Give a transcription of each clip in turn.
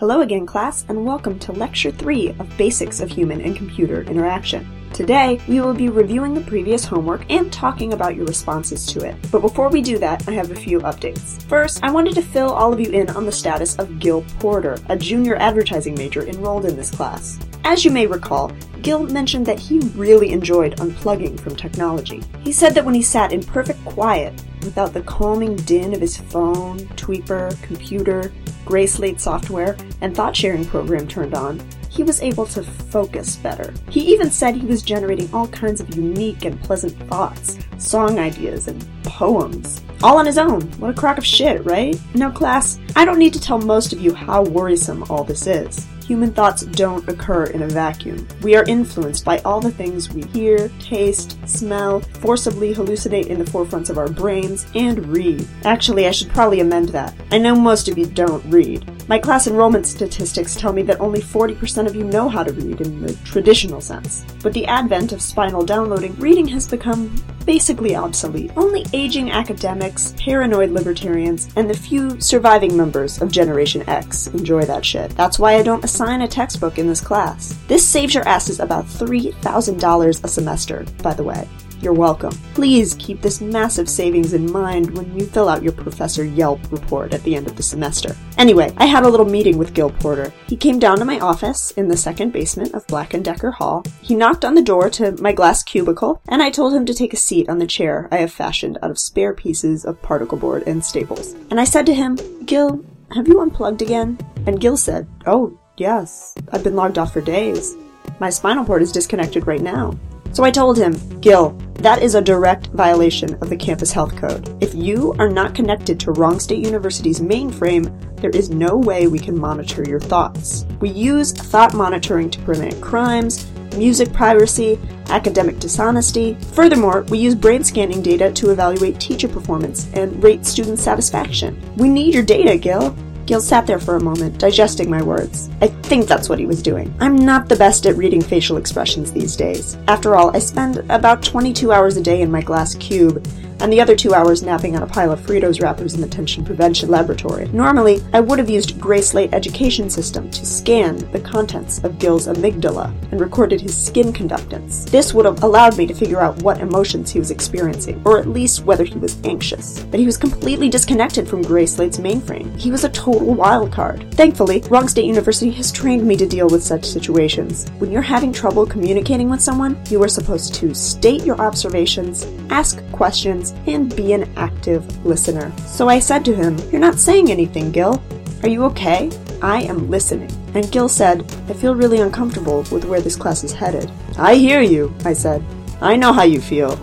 Hello again, class, and welcome to Lecture 3 of Basics of Human and Computer Interaction. Today, we will be reviewing the previous homework and talking about your responses to it. But before we do that, I have a few updates. First, I wanted to fill all of you in on the status of Gil Porter, a junior advertising major enrolled in this class. As you may recall, Gil mentioned that he really enjoyed unplugging from technology. He said that when he sat in perfect quiet, without the calming din of his phone, tweeper, computer, Gray Slate software, and thought-sharing program turned on, he was able to focus better. He even said he was generating all kinds of unique and pleasant thoughts, song ideas, and poems. All on his own. What a crock of shit, right? Now, class, I don't need to tell most of you how worrisome all this is. Human thoughts don't occur in a vacuum. We are influenced by all the things we hear, taste, smell, forcibly hallucinate in the forefronts of our brains, and read. Actually, I should probably amend that. I know most of you don't read. My class enrollment statistics tell me that only 40% of you know how to read in the traditional sense. With the advent of spinal downloading, reading has become basically obsolete. Only aging academics, paranoid libertarians, and the few surviving members of Generation X enjoy that shit. That's why I don't assign a textbook in this class. This saves your asses about $3,000 a semester, by the way. You're welcome. Please keep this massive savings in mind when you fill out your Professor Yelp report at the end of the semester. Anyway, I had a little meeting with Gil Porter. He came down to my office in the second basement of Black & Decker Hall. He knocked on the door to my glass cubicle, and I told him to take a seat on the chair I have fashioned out of spare pieces of particle board and staples. And I said to him, "Gil, have you unplugged again?" And Gil said, "Oh, yes. I've been logged off for days. My spinal cord is disconnected right now." So I told him, "Gil, that is a direct violation of the campus health code. If you are not connected to Wrong State University's mainframe, there is no way we can monitor your thoughts. We use thought monitoring to prevent crimes, music piracy, academic dishonesty. Furthermore, we use brain scanning data to evaluate teacher performance and rate student satisfaction. We need your data, Gil." Gil sat there for a moment, digesting my words. I think that's what he was doing. I'm not the best at reading facial expressions these days. After all, I spend about 22 hours a day in my glass cube, and the other 2 hours napping on a pile of Fritos wrappers in the Tension Prevention Laboratory. Normally, I would have used Gray Slate Education System to scan the contents of Gil's amygdala and recorded his skin conductance. This would have allowed me to figure out what emotions he was experiencing, or at least whether he was anxious. But he was completely disconnected from Gray Slate's mainframe. He was a total wild card. Thankfully, Wrong State University has trained me to deal with such situations. When you're having trouble communicating with someone, you are supposed to state your observations, ask questions, and be an active listener. So I said to him, "You're not saying anything, Gil. Are you okay? I am listening." And Gil said, "I feel really uncomfortable with where this class is headed." "I hear you," I said. "I know how you feel.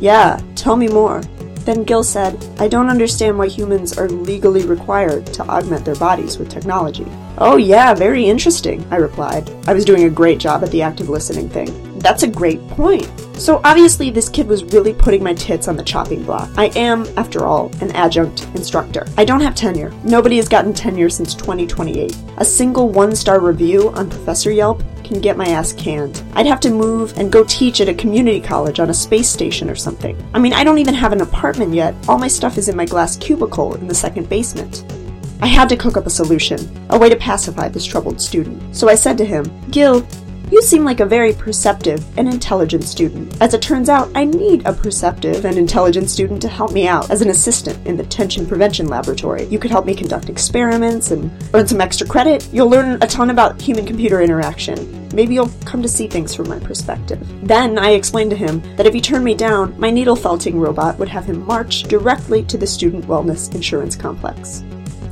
Yeah, tell me more." Then Gil said, "I don't understand why humans are legally required to augment their bodies with technology." "Oh yeah, very interesting," I replied. I was doing a great job at the active listening thing. "That's a great point." So obviously this kid was really putting my tits on the chopping block. I am, after all, an adjunct instructor. I don't have tenure. Nobody has gotten tenure since 2028. A single one-star review on Professor Yelp can get my ass canned. I'd have to move and go teach at a community college on a space station or something. I mean, I don't even have an apartment yet. All my stuff is in my glass cubicle in the second basement. I had to cook up a solution, a way to pacify this troubled student. So I said to him, "Gil, you seem like a very perceptive and intelligent student. As it turns out, I need a perceptive and intelligent student to help me out as an assistant in the Tension Prevention Laboratory. You could help me conduct experiments and earn some extra credit. You'll learn a ton about human-computer interaction. Maybe you'll come to see things from my perspective." Then I explained to him that if he turned me down, my needle-felting robot would have him march directly to the Student Wellness Insurance Complex.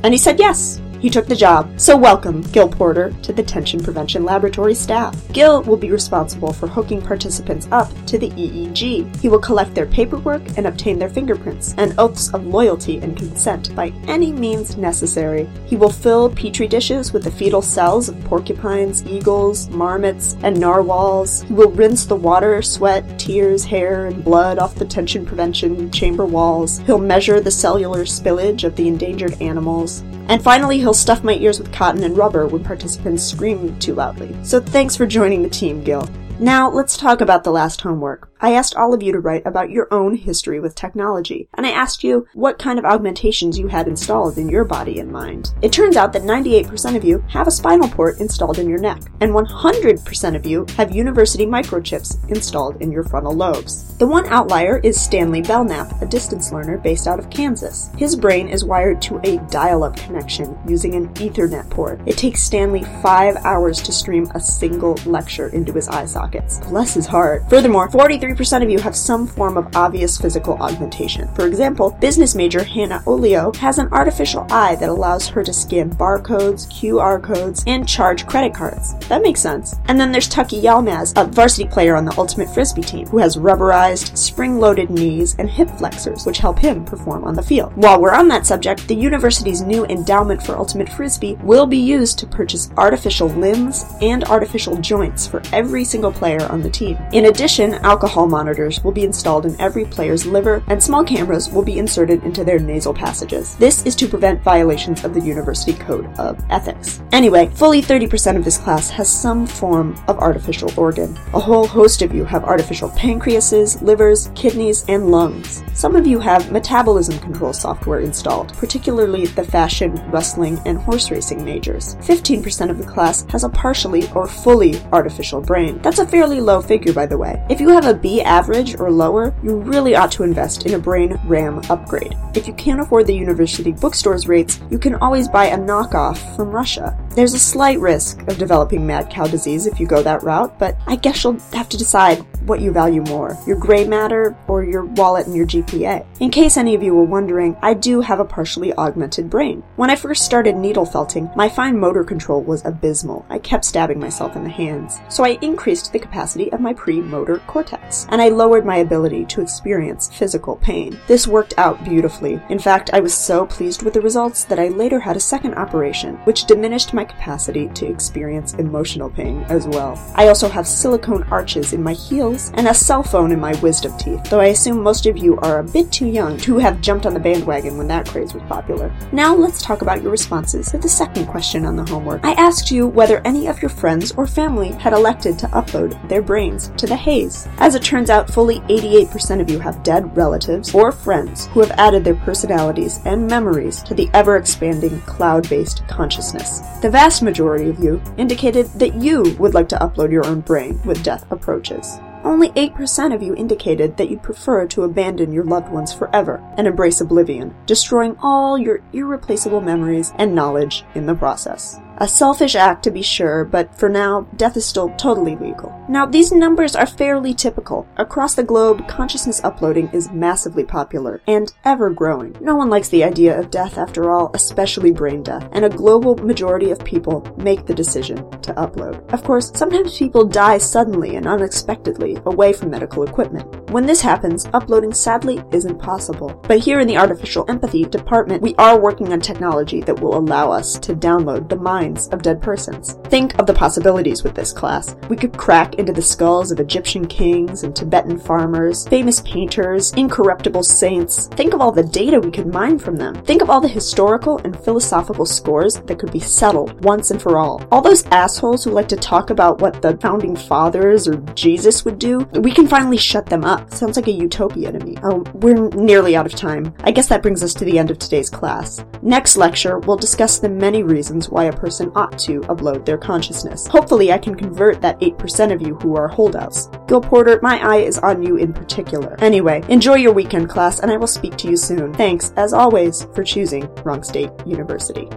And he said yes. He took the job. So welcome, Gil Porter, to the Tension Prevention Laboratory staff. Gil will be responsible for hooking participants up to the EEG. He will collect their paperwork and obtain their fingerprints and oaths of loyalty and consent by any means necessary. He will fill petri dishes with the fetal cells of porcupines, eagles, marmots, and narwhals. He will rinse the water, sweat, tears, hair, and blood off the Tension Prevention chamber walls. He'll measure the cellular spillage of the endangered animals. And finally, he'll stuff my ears with cotton and rubber when participants scream too loudly. So thanks for joining the team, Gil. Now, let's talk about the last homework. I asked all of you to write about your own history with technology, and I asked you what kind of augmentations you had installed in your body and mind. It turns out that 98% of you have a spinal port installed in your neck, and 100% of you have university microchips installed in your frontal lobes. The one outlier is Stanley Belknap, a distance learner based out of Kansas. His brain is wired to a dial-up connection using an Ethernet port. It takes Stanley 5 hours to stream a single lecture into his eye sockets. Bless his heart. Furthermore, 43% of you have some form of obvious physical augmentation. For example, business major Hannah Olio has an artificial eye that allows her to scan barcodes, QR codes, and charge credit cards. That makes sense. And then there's Tucky Yalmaz, a varsity player on the Ultimate Frisbee team, who has rubberized, spring-loaded knees and hip flexors, which help him perform on the field. While we're on that subject, the university's new endowment for Ultimate Frisbee will be used to purchase artificial limbs and artificial joints for every single player on the team. In addition, alcohol monitors will be installed in every player's liver, and small cameras will be inserted into their nasal passages. This is to prevent violations of the university code of ethics. Anyway, fully 30% of this class has some form of artificial organ. A whole host of you have artificial pancreases, livers, kidneys, and lungs. Some of you have metabolism control software installed, particularly the fashion, wrestling, and horse racing majors. 15% of the class has a partially or fully artificial brain. That's a fairly low figure, by the way. If you have a B average or lower, you really ought to invest in a brain RAM upgrade. If you can't afford the university bookstore's rates, you can always buy a knockoff from Russia. There's a slight risk of developing mad cow disease if you go that route, but I guess you'll have to decide what you value more, your gray matter or your wallet and your GPA. In case any of you were wondering, I do have a partially augmented brain. When I first started needle felting, my fine motor control was abysmal. I kept stabbing myself in the hands. So I increased the capacity of my premotor cortex, and I lowered my ability to experience physical pain. This worked out beautifully. In fact, I was so pleased with the results that I later had a second operation, which diminished my capacity to experience emotional pain as well. I also have silicone arches in my heels and a cell phone in my wisdom teeth, though I assume most of you are a bit too young to have jumped on the bandwagon when that craze was popular. Now let's talk about your responses to the second question on the homework. I asked you whether any of your friends or family had elected to upload their brains to the Haze. As it turns out, fully 88% of you have dead relatives or friends who have added their personalities and memories to the ever-expanding cloud-based consciousness. The vast majority of you indicated that you would like to upload your own brain when death approaches. Only 8% of you indicated that you'd prefer to abandon your loved ones forever and embrace oblivion, destroying all your irreplaceable memories and knowledge in the process. A selfish act, to be sure, but for now, death is still totally legal. Now, these numbers are fairly typical. Across the globe, consciousness uploading is massively popular and ever-growing. No one likes the idea of death, after all, especially brain death, and a global majority of people make the decision to upload. Of course, sometimes people die suddenly and unexpectedly away from medical equipment. When this happens, uploading sadly isn't possible. But here in the Artificial Empathy Department, we are working on technology that will allow us to download the mind of dead persons. Think of the possibilities with this class. We could crack into the skulls of Egyptian kings and Tibetan farmers, famous painters, incorruptible saints. Think of all the data we could mine from them. Think of all the historical and philosophical scores that could be settled once and for all. All those assholes who like to talk about what the founding fathers or Jesus would do, we can finally shut them up. Sounds like a utopia to me. Oh, we're nearly out of time. I guess that brings us to the end of today's class. Next lecture, we'll discuss the many reasons why a person ought to upload their consciousness. Hopefully I can convert that 8% of you who are holdouts. Gil Porter, my eye is on you in particular. Anyway, enjoy your weekend, class, and I will speak to you soon. Thanks, as always, for choosing Wrong State University.